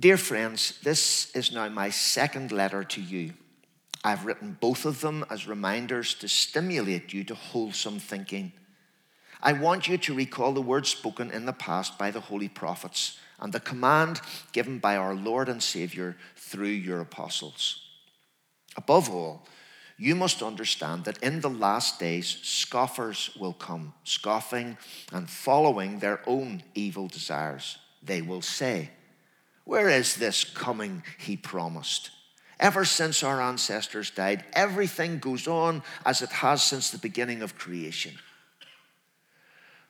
Dear friends, this is now my second letter to you. I've written both of them as reminders to stimulate you to wholesome thinking. I want you to recall the words spoken in the past by the holy prophets and the command given by our Lord and Savior through your apostles. Above all, you must understand that in the last days, scoffers will come, scoffing and following their own evil desires. They will say, "Where is this coming he promised? Ever since our ancestors died, everything goes on as it has since the beginning of creation."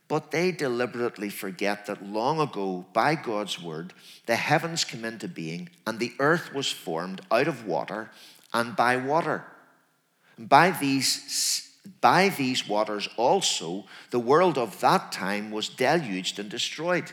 But they deliberately forget that long ago, by God's word, the heavens came into being and the earth was formed out of water and by water. By these waters also, the world of that time was deluged and destroyed.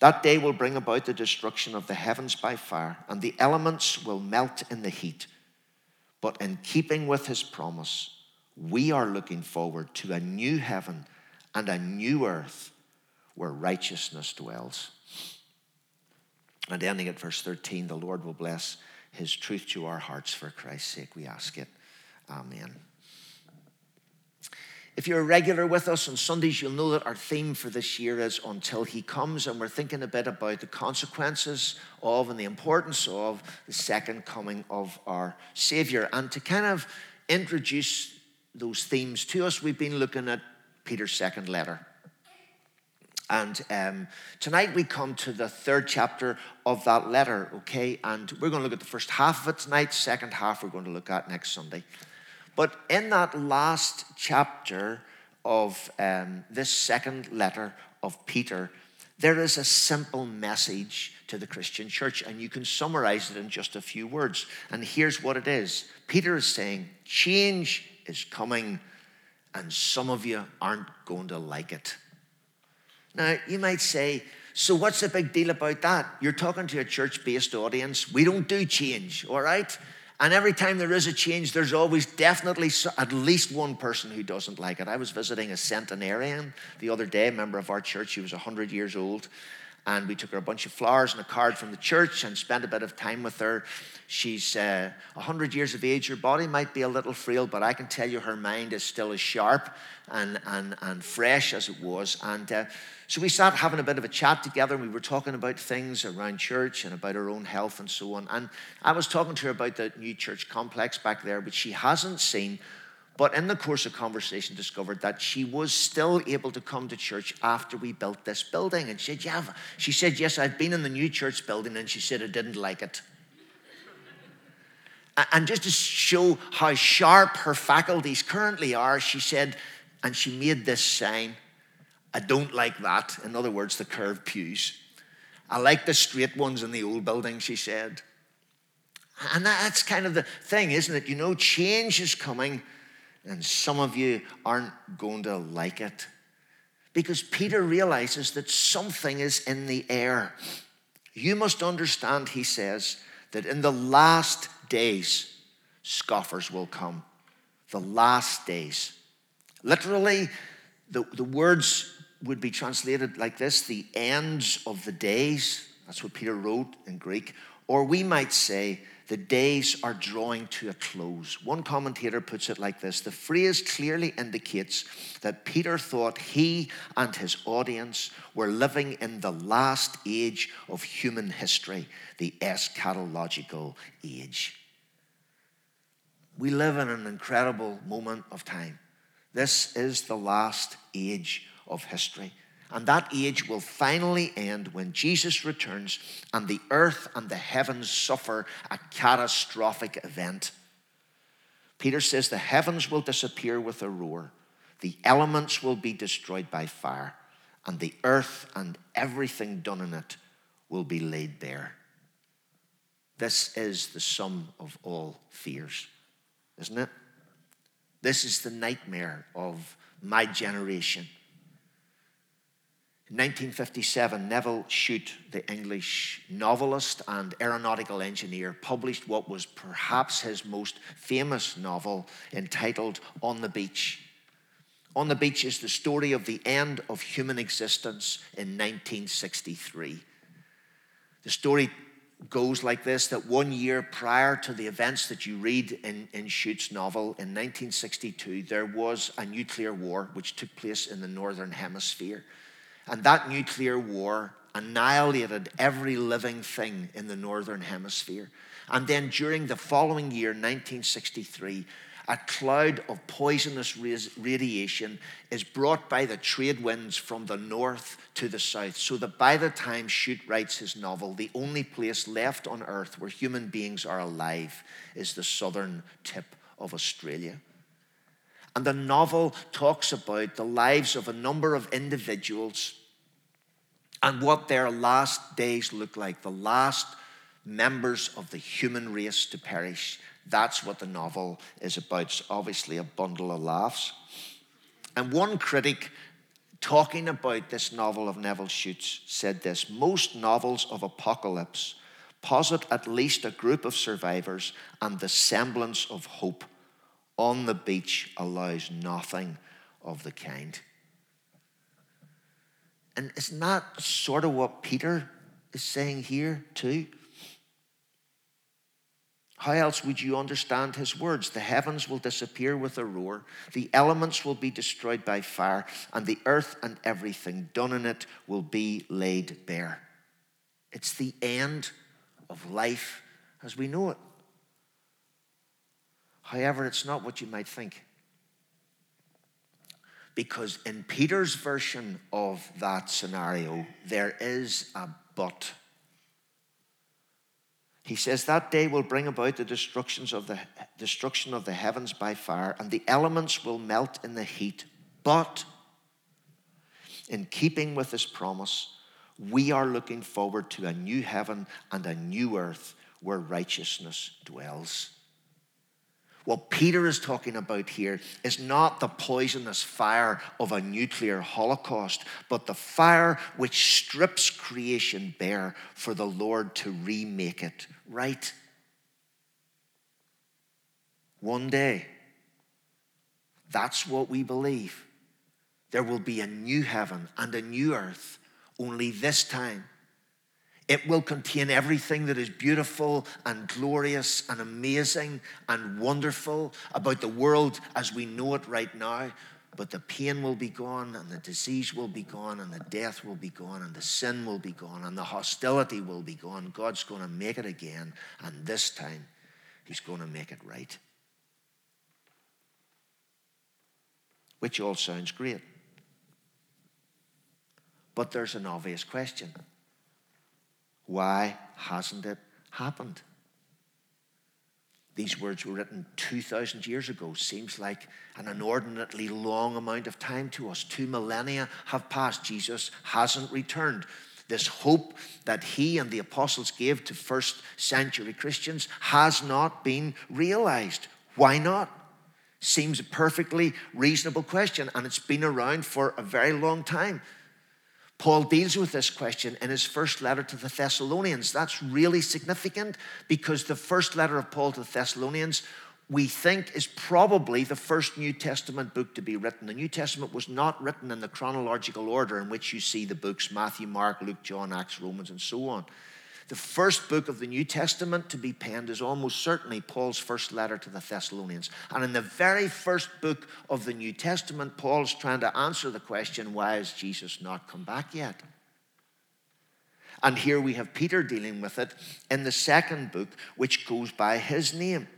That day will bring about the destruction of the heavens by fire, and the elements will melt in the heat. But in keeping with his promise, we are looking forward to a new heaven and a new earth where righteousness dwells. And ending at verse 13, the Lord will bless his truth to our hearts for Christ's sake. We ask it. Amen. If you're a regular with us on Sundays, you'll know that our theme for this year is Until He Comes, and we're thinking a bit about the consequences of and the importance of the second coming of our Savior. And to kind of introduce those themes to us, we've been looking at Peter's second letter. And tonight we come to the third chapter of that letter, okay? And we're going to look at the first half of it tonight. Second half we're going to look at next Sunday. But in that last chapter of this second letter of Peter, there is a simple message to the Christian church, and you can summarize it in just a few words. And here's what it is. Peter is saying, change is coming, and some of you aren't going to like it. Now, you might say, so what's the big deal about that? You're talking to a church-based audience. We don't do change, all right? And every time there is a change, there's always definitely at least one person who doesn't like it. I was visiting a centenarian the other day, a member of our church. She was 100 years old. And we took her a bunch of flowers and a card from the church and spent a bit of time with her. She's 100 years of age. Her body might be a little frail, but I can tell you her mind is still as sharp and fresh as it was. And so we sat having a bit of a chat together, and we were talking about things around church and about her own health and so on. And I was talking to her about the new church complex back there, which she hasn't seen, but in the course of conversation discovered that she was still able to come to church after we built this building. And she said, yeah. She said, yes, I've been in the new church building, and she said, I didn't like it. And just to show how sharp her faculties currently are, she said, and she made this sign, I don't like that. In other words, the curved pews. I like the straight ones in the old building, she said. And that's kind of the thing, isn't it? You know, change is coming, and some of you aren't going to like it. Because Peter realizes that something is in the air. You must understand, he says, that in the last days, scoffers will come. The last days. Literally, the words would be translated like this, the ends of the days. That's what Peter wrote in Greek. Or we might say, the days are drawing to a close. One commentator puts it like this: the phrase clearly indicates that Peter thought he and his audience were living in the last age of human history, the eschatological age. We live in an incredible moment of time. This is the last age of history. And that age will finally end when Jesus returns and the earth and the heavens suffer a catastrophic event. Peter says the heavens will disappear with a roar, the elements will be destroyed by fire, and the earth and everything done in it will be laid bare. This is the sum of all fears, isn't it? This is the nightmare of my generation. In 1957, Neville Shute, the English novelist and aeronautical engineer, published what was perhaps his most famous novel, entitled On the Beach. On the Beach is the story of the end of human existence in 1963. The story goes like this, that 1 year prior to the events that you read in Shute's novel, in 1962, there was a nuclear war which took place in the Northern Hemisphere. And that nuclear war annihilated every living thing in the Northern Hemisphere. And then during the following year, 1963, a cloud of poisonous radiation is brought by the trade winds from the north to the south, so that by the time Shute writes his novel, the only place left on earth where human beings are alive is the southern tip of Australia. And the novel talks about the lives of a number of individuals and what their last days look like, the last members of the human race to perish. That's what the novel is about. It's obviously a bundle of laughs. And one critic talking about this novel of Neville Shute's said this: most novels of apocalypse posit at least a group of survivors and the semblance of hope. On the Beach allows nothing of the kind. And isn't that sort of what Peter is saying here too? How else would you understand his words? The heavens will disappear with a roar, the elements will be destroyed by fire, and the earth and everything done in it will be laid bare. It's the end of life as we know it. However, it's not what you might think. Because in Peter's version of that scenario, there is a but. He says that day will bring about the destruction of the heavens by fire, and the elements will melt in the heat. But in keeping with this promise, we are looking forward to a new heaven and a new earth where righteousness dwells. What Peter is talking about here is not the poisonous fire of a nuclear holocaust, but the fire which strips creation bare for the Lord to remake it right. One day, that's what we believe. There will be a new heaven and a new earth, only this time it will contain everything that is beautiful and glorious and amazing and wonderful about the world as we know it right now. But the pain will be gone, and the disease will be gone, and the death will be gone, and the sin will be gone, and the hostility will be gone. God's going to make it again, and this time he's going to make it right. Which all sounds great. But there's an obvious question. Why hasn't it happened? These words were written 2,000 years ago. Seems like an inordinately long amount of time to us. 2 millennia have passed. Jesus hasn't returned. This hope that he and the apostles gave to first century Christians has not been realized. Why not? Seems a perfectly reasonable question, and it's been around for a very long time. Paul deals with this question in his first letter to the Thessalonians. That's really significant because the first letter of Paul to the Thessalonians, we think, is probably the first New Testament book to be written. The New Testament was not written in the chronological order in which you see the books: Matthew, Mark, Luke, John, Acts, Romans, and so on. The first book of the New Testament to be penned is almost certainly Paul's first letter to the Thessalonians. And in the very first book of the New Testament, Paul's trying to answer the question, why has Jesus not come back yet? And here we have Peter dealing with it in the second book, which goes by his name.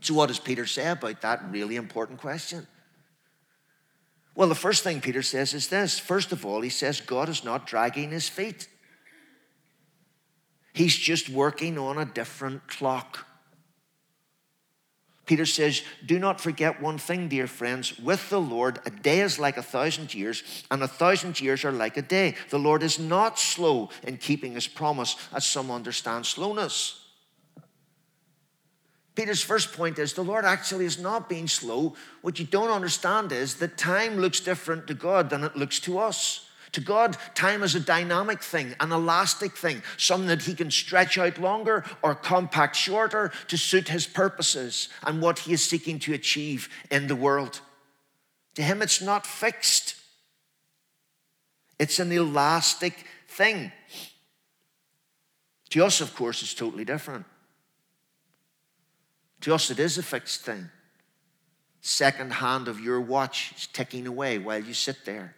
So what does Peter say about that really important question? Well, the first thing Peter says is this. First of all, he says God is not dragging his feet. He's just working on a different clock. Peter says, do not forget one thing, dear friends. With the Lord, a day is like 1,000 years, and 1,000 years are like a day. The Lord is not slow in keeping his promise, as some understand slowness. Peter's first point is the Lord actually is not being slow. What you don't understand is that time looks different to God than it looks to us. To God, time is a dynamic thing, an elastic thing, something that he can stretch out longer or compact shorter to suit his purposes and what he is seeking to achieve in the world. To him, it's not fixed. It's an elastic thing. To us, of course, it's totally different. To us, it is a fixed thing. Second hand of your watch is ticking away while you sit there.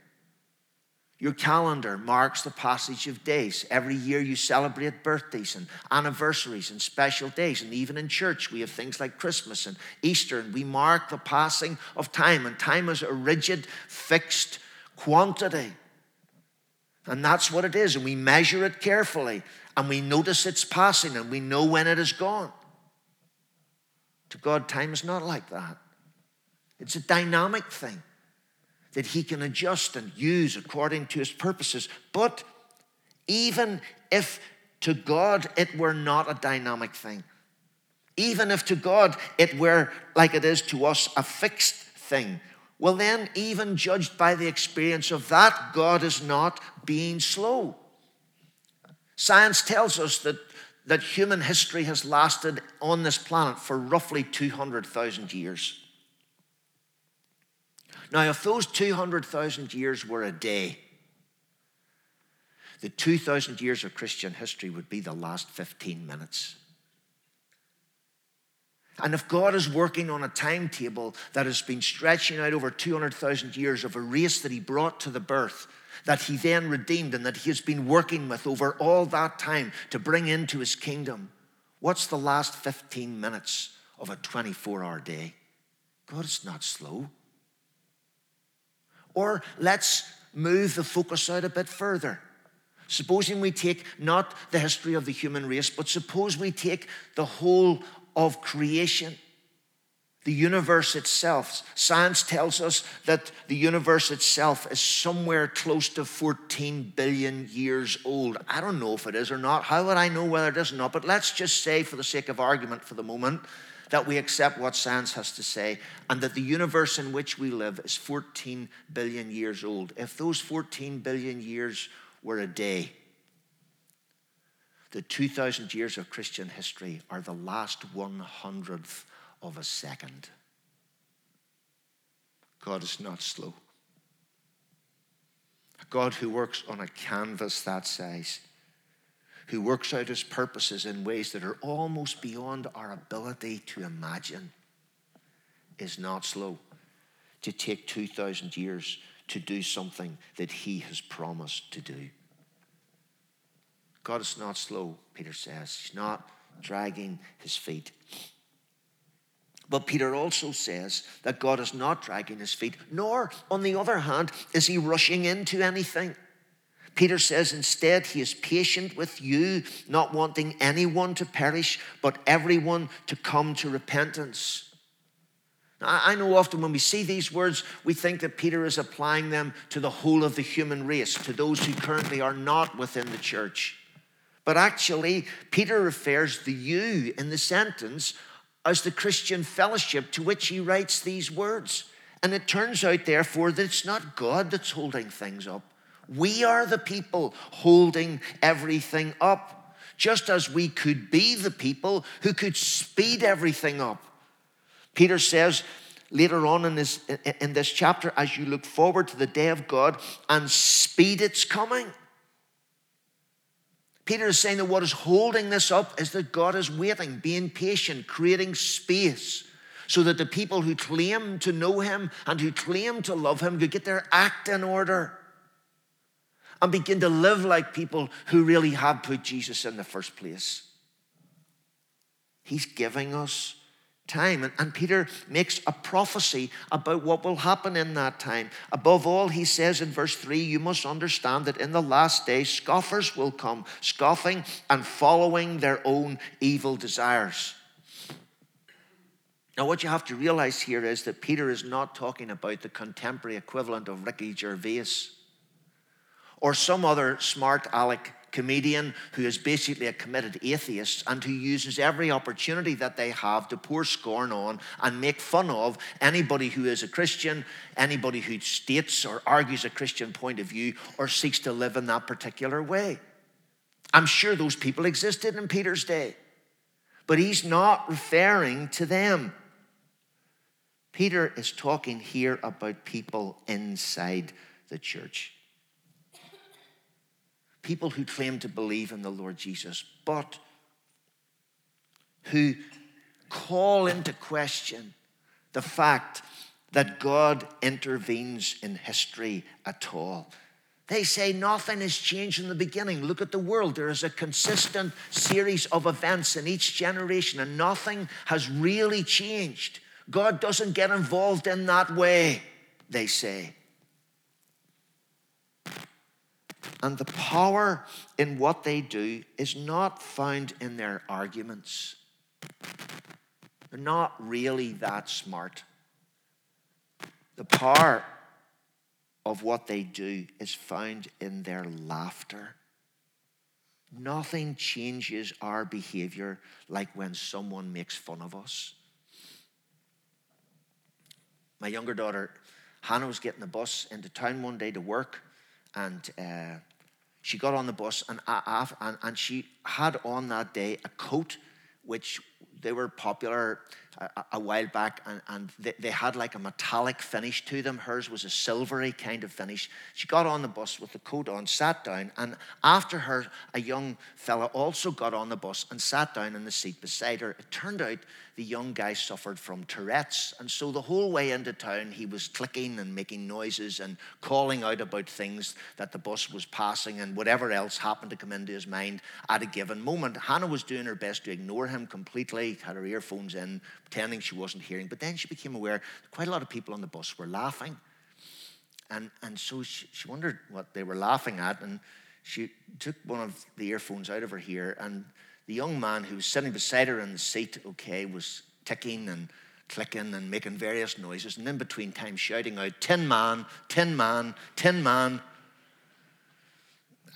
Your calendar marks the passage of days. Every year you celebrate birthdays and anniversaries and special days. And even in church, we have things like Christmas and Easter, and we mark the passing of time. And time is a rigid, fixed quantity. And that's what it is. And we measure it carefully. And we notice its passing. And we know when it is gone. To God, time is not like that. It's a dynamic thing that he can adjust and use according to his purposes. But even if to God it were not a dynamic thing, even if to God it were, like it is to us, a fixed thing, well then, even judged by the experience of that, God is not being slow. Science tells us that human history has lasted on this planet for roughly 200,000 years. Now, if those 200,000 years were a day, the 2,000 years of Christian history would be the last 15 minutes. And if God is working on a timetable that has been stretching out over 200,000 years of a race that he brought to the birth, that he then redeemed, and that he has been working with over all that time to bring into his kingdom, what's the last 15 minutes of a 24-hour day? God is not slow. Or let's move the focus out a bit further. Supposing we take not the history of the human race, but suppose we take the whole of creation, the universe itself. Science tells us that the universe itself is somewhere close to 14 billion years old. I don't know if it is or not. How would I know whether it is or not? But let's just say, for the sake of argument for the moment, that we accept what science has to say, and that the universe in which we live is 14 billion years old. If those 14 billion years were a day, the 2,000 years of Christian history are the last 100th of a second. God is not slow. A God who works on a canvas that size, who works out his purposes in ways that are almost beyond our ability to imagine, is not slow to take 2,000 years to do something that he has promised to do. God is not slow, Peter says. He's not dragging his feet. But Peter also says that God is not dragging his feet, nor, on the other hand, is he rushing into anything. Peter says, instead, he is patient with you, not wanting anyone to perish, but everyone to come to repentance. Now, I know often when we see these words, we think that Peter is applying them to the whole of the human race, to those who currently are not within the church. But actually, Peter refers to the you in the sentence as the Christian fellowship to which he writes these words. And it turns out, therefore, that it's not God that's holding things up. We are the people holding everything up, just as we could be the people who could speed everything up. Peter says later on in this chapter, as you look forward to the day of God and speed its coming, Peter is saying that what is holding this up is that God is waiting, being patient, creating space so that the people who claim to know him and who claim to love him could get their act in order and begin to live like people who really have put Jesus in the first place. He's giving us time. And Peter makes a prophecy about what will happen in that time. Above all, he says in verse 3, you must understand that in the last days, scoffers will come, scoffing and following their own evil desires. Now, what you have to realize here is that Peter is not talking about the contemporary equivalent of Ricky Gervais or some other smart aleck comedian who is basically a committed atheist and who uses every opportunity that they have to pour scorn on and make fun of anybody who is a Christian, anybody who states or argues a Christian point of view or seeks to live in that particular way. I'm sure those people existed in Peter's day, but he's not referring to them. Peter is talking here about people inside the church. People who claim to believe in the Lord Jesus, but who call into question the fact that God intervenes in history at all. They say nothing has changed in the beginning. Look at the world. There is a consistent series of events in each generation, and nothing has really changed. God doesn't get involved in that way, they say. And the power in what they do is not found in their arguments. They're not really that smart. The power of what they do is found in their laughter. Nothing changes our behavior like when someone makes fun of us. My younger daughter, Hannah, was getting the bus into town one day to work, and she got on the bus, and she had on that day a coat, which they were popular a while back, and they had like a metallic finish to them. Hers was a silvery kind of finish. She got on the bus with the coat on, sat down, and after her, a young fella also got on the bus and sat down in the seat beside her. It turned out the young guy suffered from Tourette's, and so the whole way into town, he was clicking and making noises and calling out about things that the bus was passing and whatever else happened to come into his mind at a given moment. Hannah was doing her best to ignore him completely, had her earphones in, pretending she wasn't hearing. But then she became aware that quite a lot of people on the bus were laughing. And so she wondered what they were laughing at, and she took one of the earphones out of her ear, and the young man who was sitting beside her in the seat, was ticking and clicking and making various noises, and in between time shouting out, "Tin man, tin man, tin man."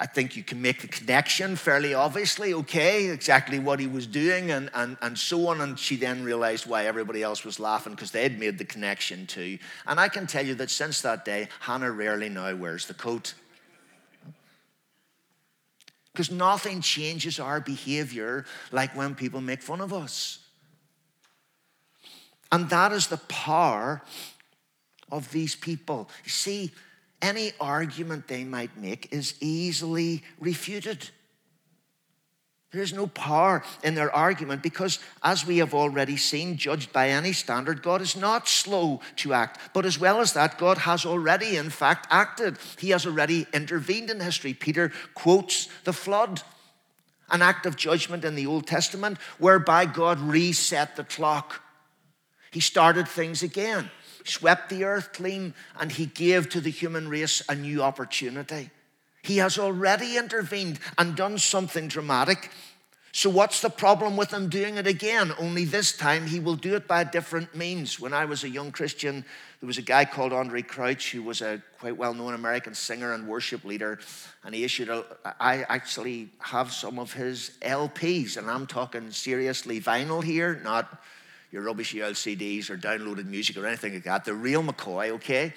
I think you can make the connection fairly obviously, exactly what he was doing and so on. And she then realized why everybody else was laughing, because they had made the connection too. And I can tell you that since that day, Hannah rarely now wears the coat. Because nothing changes our behavior like when people make fun of us. And that is the power of these people. You see, any argument they might make is easily refuted. There is no power in their argument because, as we have already seen, judged by any standard, God is not slow to act. But as well as that, God has already, in fact, acted. He has already intervened in history. Peter quotes the flood, an act of judgment in the Old Testament, whereby God reset the clock. He started things again. Swept the earth clean, and he gave to the human race a new opportunity. He has already intervened and done something dramatic. So what's the problem with him doing it again? Only this time he will do it by different means. When I was a young Christian, there was a guy called Andre Crouch who was a quite well-known American singer and worship leader, and he issued I actually have some of his LPs, and I'm talking seriously vinyl here, not your rubbish LCDs or downloaded music or anything like that. The real McCoy,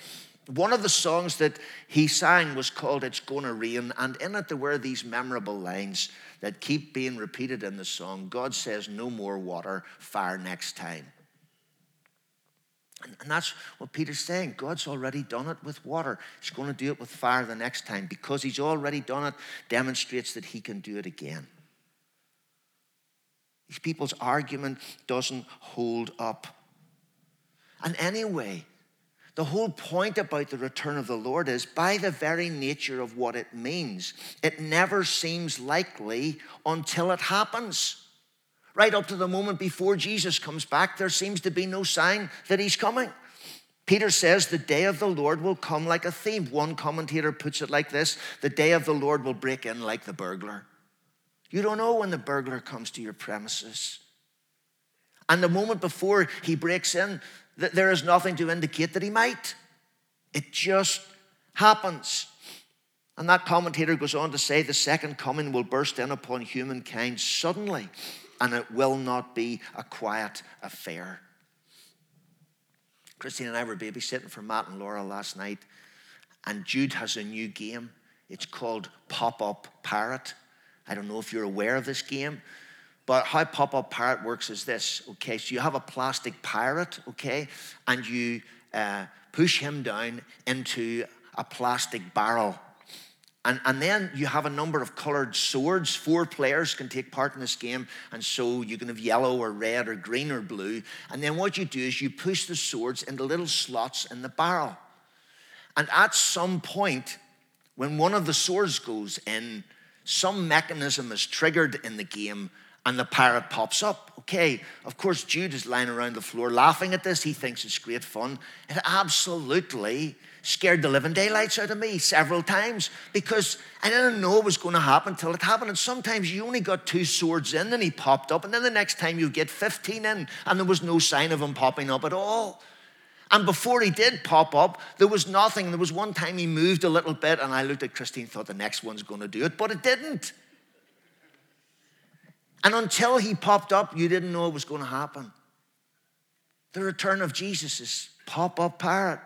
One of the songs that he sang was called "It's Gonna Rain," and in it there were these memorable lines that keep being repeated in the song. God says, "No more water, fire next time." And that's what Peter's saying. God's already done it with water. He's going to do it with fire the next time. Because he's already done it demonstrates that he can do it again. These people's argument doesn't hold up. And anyway, the whole point about the return of the Lord is, by the very nature of what it means, it never seems likely until it happens. Right up to the moment before Jesus comes back, there seems to be no sign that he's coming. Peter says the day of the Lord will come like a thief. One commentator puts it like this: the day of the Lord will break in like the burglar. You don't know when the burglar comes to your premises. And the moment before he breaks in, there is nothing to indicate that he might. It just happens. And that commentator goes on to say the second coming will burst in upon humankind suddenly, and it will not be a quiet affair. Christine and I were babysitting for Matt and Laura last night, and Jude has a new game. It's called Pop-Up Parrot. I don't know if you're aware of this game, but how Pop-Up Parrot works is this, okay? So you have a plastic parrot, okay? And you push him down into a plastic barrel. And then you have a number of colored swords. 4 players can take part in this game. And so you can have yellow or red or green or blue. And then what you do is you push the swords into little slots in the barrel. And at some point, when one of the swords goes in, some mechanism is triggered in the game and the parrot pops up. Okay, of course, Jude is lying around the floor laughing at this. He thinks it's great fun. It absolutely scared the living daylights out of me several times because I didn't know it was going to happen until it happened. And sometimes you only got 2 swords in and he popped up. And then the next time you get 15 in and there was no sign of him popping up at all. And before he did pop up, there was nothing. There was one time he moved a little bit and I looked at Christine and thought the next one's going to do it, but it didn't. And until he popped up, you didn't know it was going to happen. The return of Jesus is Pop-Up Parrot.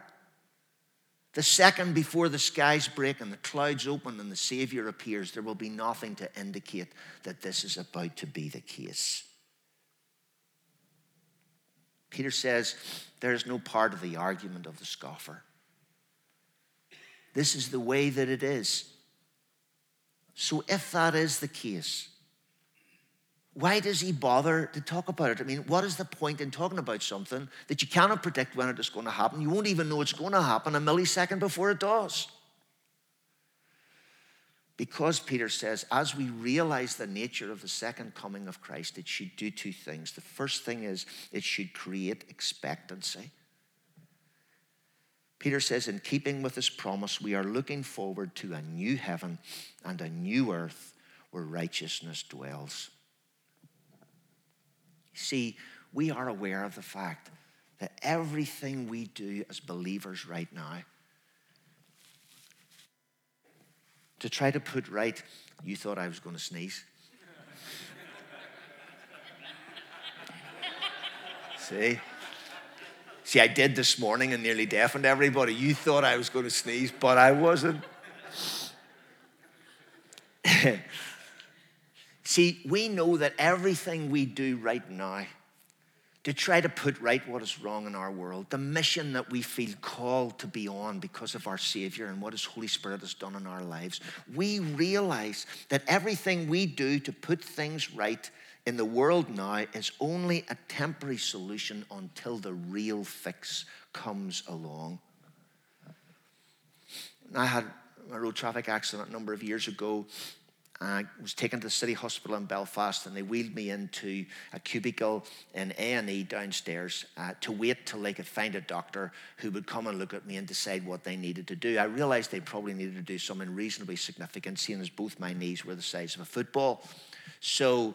The second before the skies break and the clouds open and the Savior appears, there will be nothing to indicate that this is about to be the case. Peter says, there is no part of the argument of the scoffer. This is the way that it is. So if that is the case, why does he bother to talk about it? I mean, what is the point in talking about something that you cannot predict when it is going to happen? You won't even know it's going to happen a millisecond before it does. Because, Peter says, as we realize the nature of the second coming of Christ, it should do 2 things. The first thing is, it should create expectancy. Peter says, in keeping with his promise, we are looking forward to a new heaven and a new earth where righteousness dwells. See, we are aware of the fact that everything we do as believers right now to try to put right, you thought I was going to sneeze. See, I did this morning and nearly deafened everybody. You thought I was going to sneeze, but I wasn't. See, we know that everything we do right now to try to put right what is wrong in our world, the mission that we feel called to be on because of our Savior and what His Holy Spirit has done in our lives, we realize that everything we do to put things right in the world now is only a temporary solution until the real fix comes along. I had a road traffic accident a number of years ago. I was taken to the City Hospital in Belfast and they wheeled me into a cubicle in A&E downstairs to wait till they could find a doctor who would come and look at me and decide what they needed to do. I realized they probably needed to do something reasonably significant, seeing as both my knees were the size of a football. So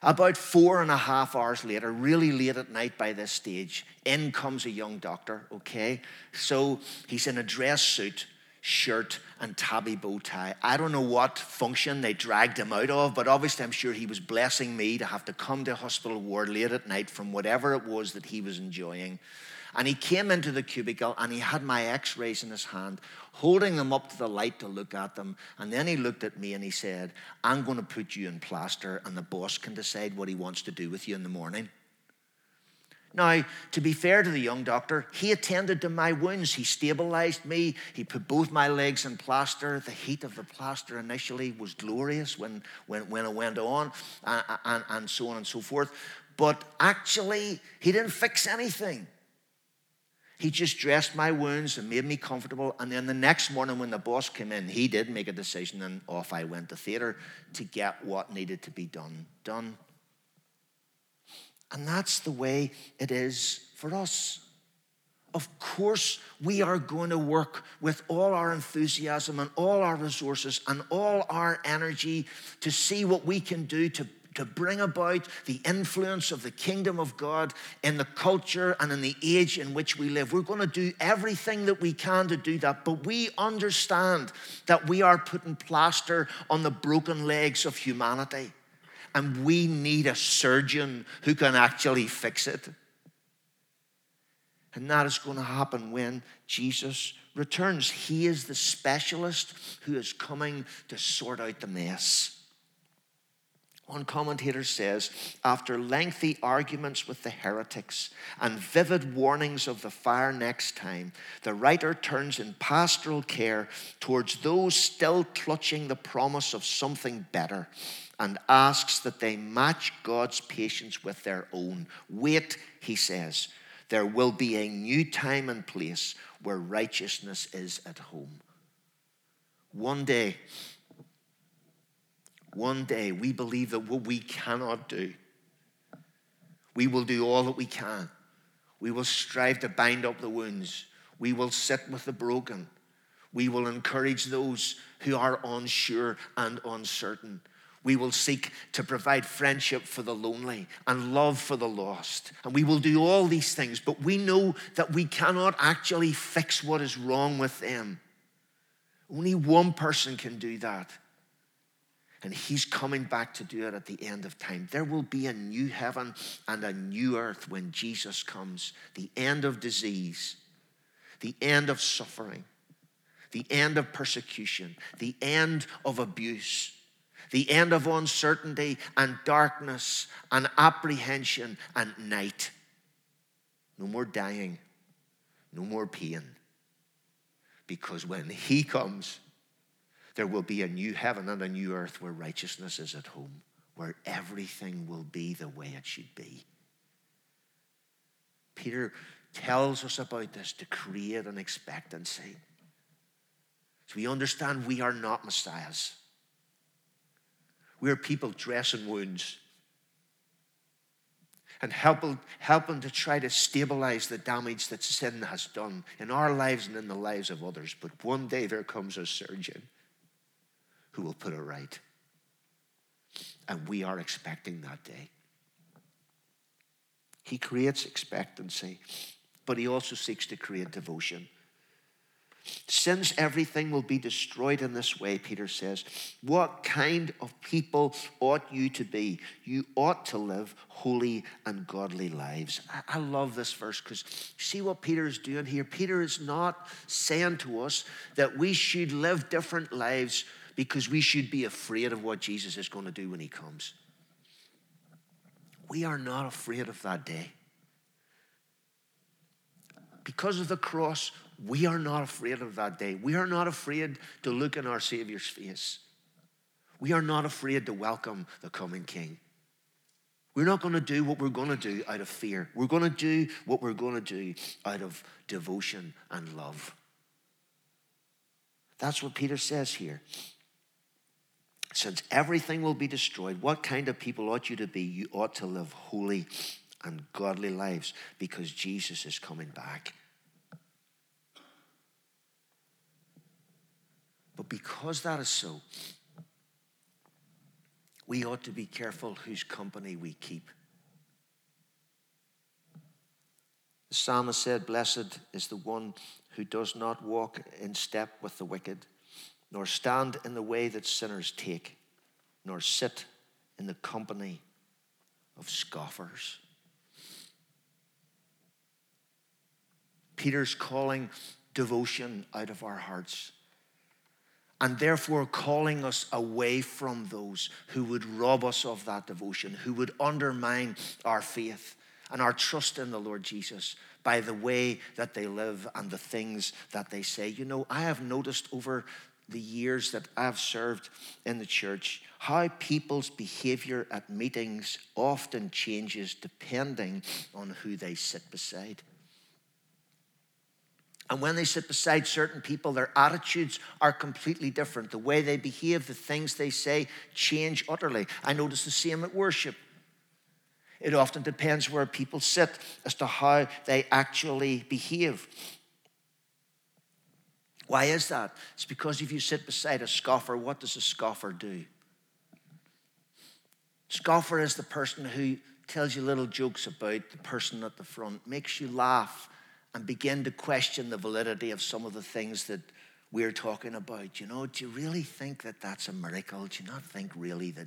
about 4.5 hours later, really late at night by this stage, in comes a young doctor, okay? So he's in a dress suit, shirt and tabby bow tie. I don't know what function they dragged him out of, but obviously I'm sure he was blessing me to have to come to a hospital ward late at night from whatever it was that he was enjoying. And he came into the cubicle and he had my x-rays in his hand, holding them up to the light to look at them. And then he looked at me and he said, I'm going to put you in plaster and the boss can decide what he wants to do with you in the morning. Now, to be fair to the young doctor, he attended to my wounds. He stabilized me. He put both my legs in plaster. The heat of the plaster initially was glorious when it went on, and so on and so forth. But actually, he didn't fix anything. He just dressed my wounds and made me comfortable. And then the next morning when the boss came in, he did make a decision, and off I went to theater to get what needed to be done. And that's the way it is for us. Of course, we are going to work with all our enthusiasm and all our resources and all our energy to see what we can do to bring about the influence of the kingdom of God in the culture and in the age in which we live. We're going to do everything that we can to do that, but we understand that we are putting plaster on the broken legs of humanity, and we need a surgeon who can actually fix it. And that is going to happen when Jesus returns. He is the specialist who is coming to sort out the mess. One commentator says, after lengthy arguments with the heretics and vivid warnings of the fire next time, the writer turns in pastoral care towards those still clutching the promise of something better and asks that they match God's patience with their own. Wait, he says, there will be a new time and place where righteousness is at home. One day, we believe that what we cannot do, we will do all that we can. We will strive to bind up the wounds. We will sit with the broken. We will encourage those who are unsure and uncertain. We will seek to provide friendship for the lonely and love for the lost. And we will do all these things, but we know that we cannot actually fix what is wrong with them. Only one person can do that. And he's coming back to do it at the end of time. There will be a new heaven and a new earth when Jesus comes. The end of disease, the end of suffering, the end of persecution, the end of abuse, the end of uncertainty and darkness and apprehension and night. No more dying, no more pain. Because when he comes, there will be a new heaven and a new earth where righteousness is at home, where everything will be the way it should be. Peter tells us about this to create an expectancy. So we understand we are not messiahs. We are people dressing wounds and helping to try to stabilize the damage that sin has done in our lives and in the lives of others. But one day there comes a surgeon who will put it right. And we are expecting that day. He creates expectancy, but he also seeks to create devotion. Since everything will be destroyed in this way, Peter says, what kind of people ought you to be? You ought to live holy and godly lives. I love this verse because see what Peter is doing here. Peter is not saying to us that we should live different lives because we should be afraid of what Jesus is going to do when he comes. We are not afraid of that day. Because of the cross, we are not afraid of that day. We are not afraid to look in our Savior's face. We are not afraid to welcome the coming King. We're not going to do what we're going to do out of fear. We're going to do what we're going to do out of devotion and love. That's what Peter says here. Since everything will be destroyed, what kind of people ought you to be? You ought to live holy and godly lives because Jesus is coming back. But because that is so, we ought to be careful whose company we keep. The psalmist said, "Blessed is the one who does not walk in step with the wicked, nor stand in the way that sinners take, nor sit in the company of scoffers." Peter's calling devotion out of our hearts, and therefore calling us away from those who would rob us of that devotion, who would undermine our faith, and our trust in the Lord Jesus by the way that they live and the things that they say. You know, I have noticed over the years that I've served in the church how people's behavior at meetings often changes depending on who they sit beside. And when they sit beside certain people, their attitudes are completely different. The way they behave, the things they say change utterly. I notice the same at worship. It often depends where people sit as to how they actually behave. Why is that? It's because if you sit beside a scoffer, what does a scoffer do? Scoffer is the person who tells you little jokes about the person at the front, makes you laugh, and begin to question the validity of some of the things that we're talking about. You know, do you really think that that's a miracle? Do you not think really that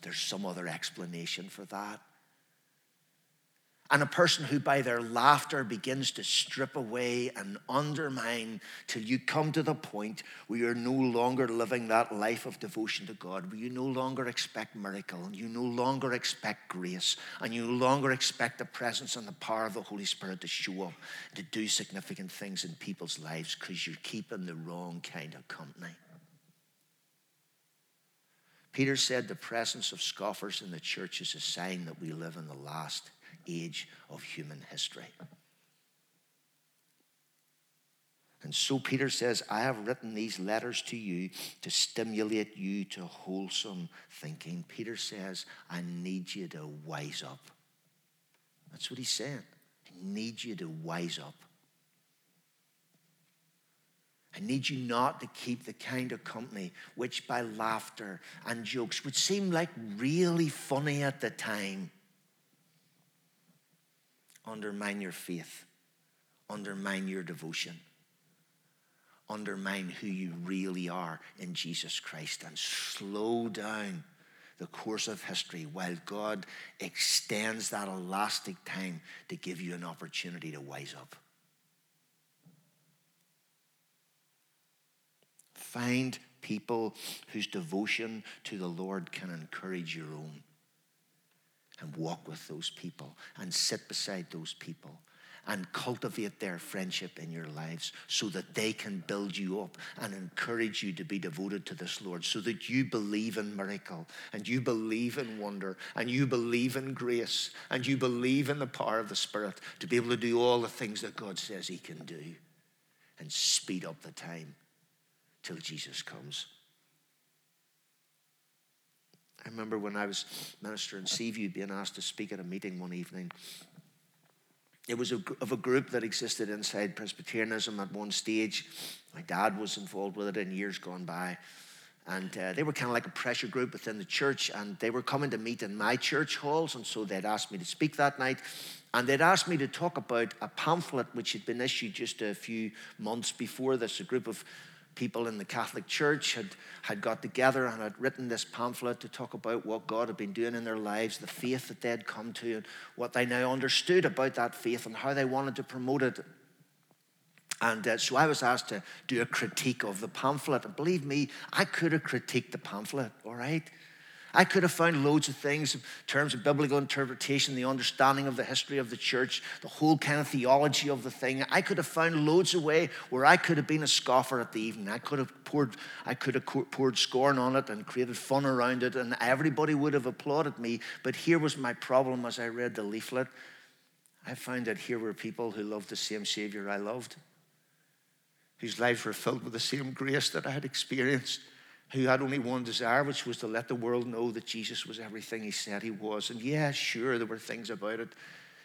there's some other explanation for that? And a person who by their laughter begins to strip away and undermine till you come to the point where you're no longer living that life of devotion to God, where you no longer expect miracle, and you no longer expect grace, and you no longer expect the presence and the power of the Holy Spirit to show up, to do significant things in people's lives because you're keeping the wrong kind of company. Peter said the presence of scoffers in the church is a sign that we live in the last age of human history. And so Peter says, I have written these letters to you to stimulate you to wholesome thinking. Peter says, I need you to wise up. That's what he's saying. I need you to wise up. I need you not to keep the kind of company which by laughter and jokes would seem like really funny at the time undermine your faith, undermine your devotion, undermine who you really are in Jesus Christ, and slow down the course of history while God extends that elastic time to give you an opportunity to wise up. Find people whose devotion to the Lord can encourage your own. And walk with those people and sit beside those people and cultivate their friendship in your lives so that they can build you up and encourage you to be devoted to this Lord, so that you believe in miracle and you believe in wonder and you believe in grace and you believe in the power of the Spirit to be able to do all the things that God says He can do and speed up the time till Jesus comes. I remember when I was minister in Seaview being asked to speak at a meeting one evening. It was of a group that existed inside Presbyterianism at one stage. My dad was involved with it in years gone by. And they were kind of like a pressure group within the church, and they were coming to meet in my church halls, and so they'd asked me to speak that night. And they'd asked me to talk about a pamphlet which had been issued just a few months before this. A group of people in the Catholic Church had got together and had written this pamphlet to talk about what God had been doing in their lives, the faith that they had come to, and what they now understood about that faith and how they wanted to promote it. And so I was asked to do a critique of the pamphlet. And believe me, I could have critiqued the pamphlet, all right? I could have found loads of things in terms of biblical interpretation, the understanding of the history of the church, the whole kind of theology of the thing. I could have found loads of ways where I could have been a scoffer at the evening. I could have poured scorn on it and created fun around it, and everybody would have applauded me. But here was my problem as I read the leaflet. I found that here were people who loved the same Savior I loved, whose lives were filled with the same grace that I had experienced, who had only one desire, which was to let the world know that Jesus was everything He said He was. And yeah, sure, there were things about it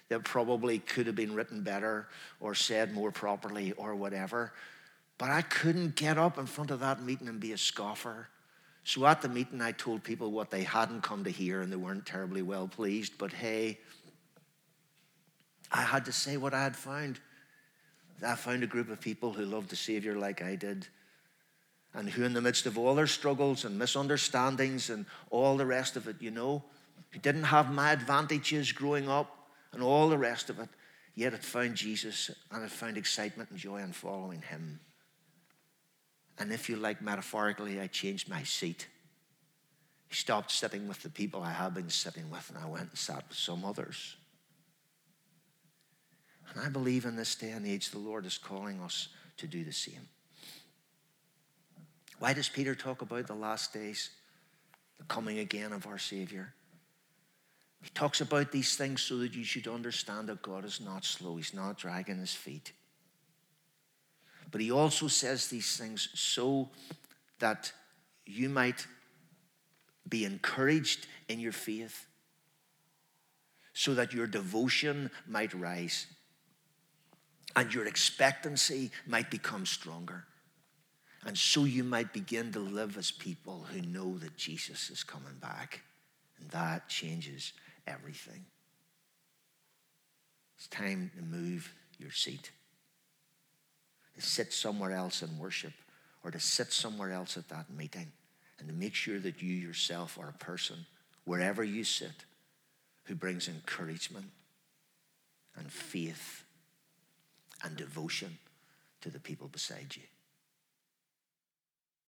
that probably could have been written better or said more properly or whatever. But I couldn't get up in front of that meeting and be a scoffer. So at the meeting, I told people what they hadn't come to hear, and they weren't terribly well pleased. But hey, I had to say what I had found. I found a group of people who loved the Savior like I did, and who in the midst of all their struggles and misunderstandings and all the rest of it, you know, who didn't have my advantages growing up and all the rest of it, yet had found Jesus and had found excitement and joy in following Him. And if you like, metaphorically, I changed my seat. I stopped sitting with the people I had been sitting with, and I went and sat with some others. And I believe in this day and age, the Lord is calling us to do the same. Why does Peter talk about the last days, the coming again of our Savior? He talks about these things so that you should understand that God is not slow. He's not dragging his feet. But he also says these things so that you might be encouraged in your faith, so that your devotion might rise and your expectancy might become stronger. And so you might begin to live as people who know that Jesus is coming back. And that changes everything. It's time to move your seat. To sit somewhere else and worship, or to sit somewhere else at that meeting, and to make sure that you yourself are a person, wherever you sit, who brings encouragement and faith and devotion to the people beside you.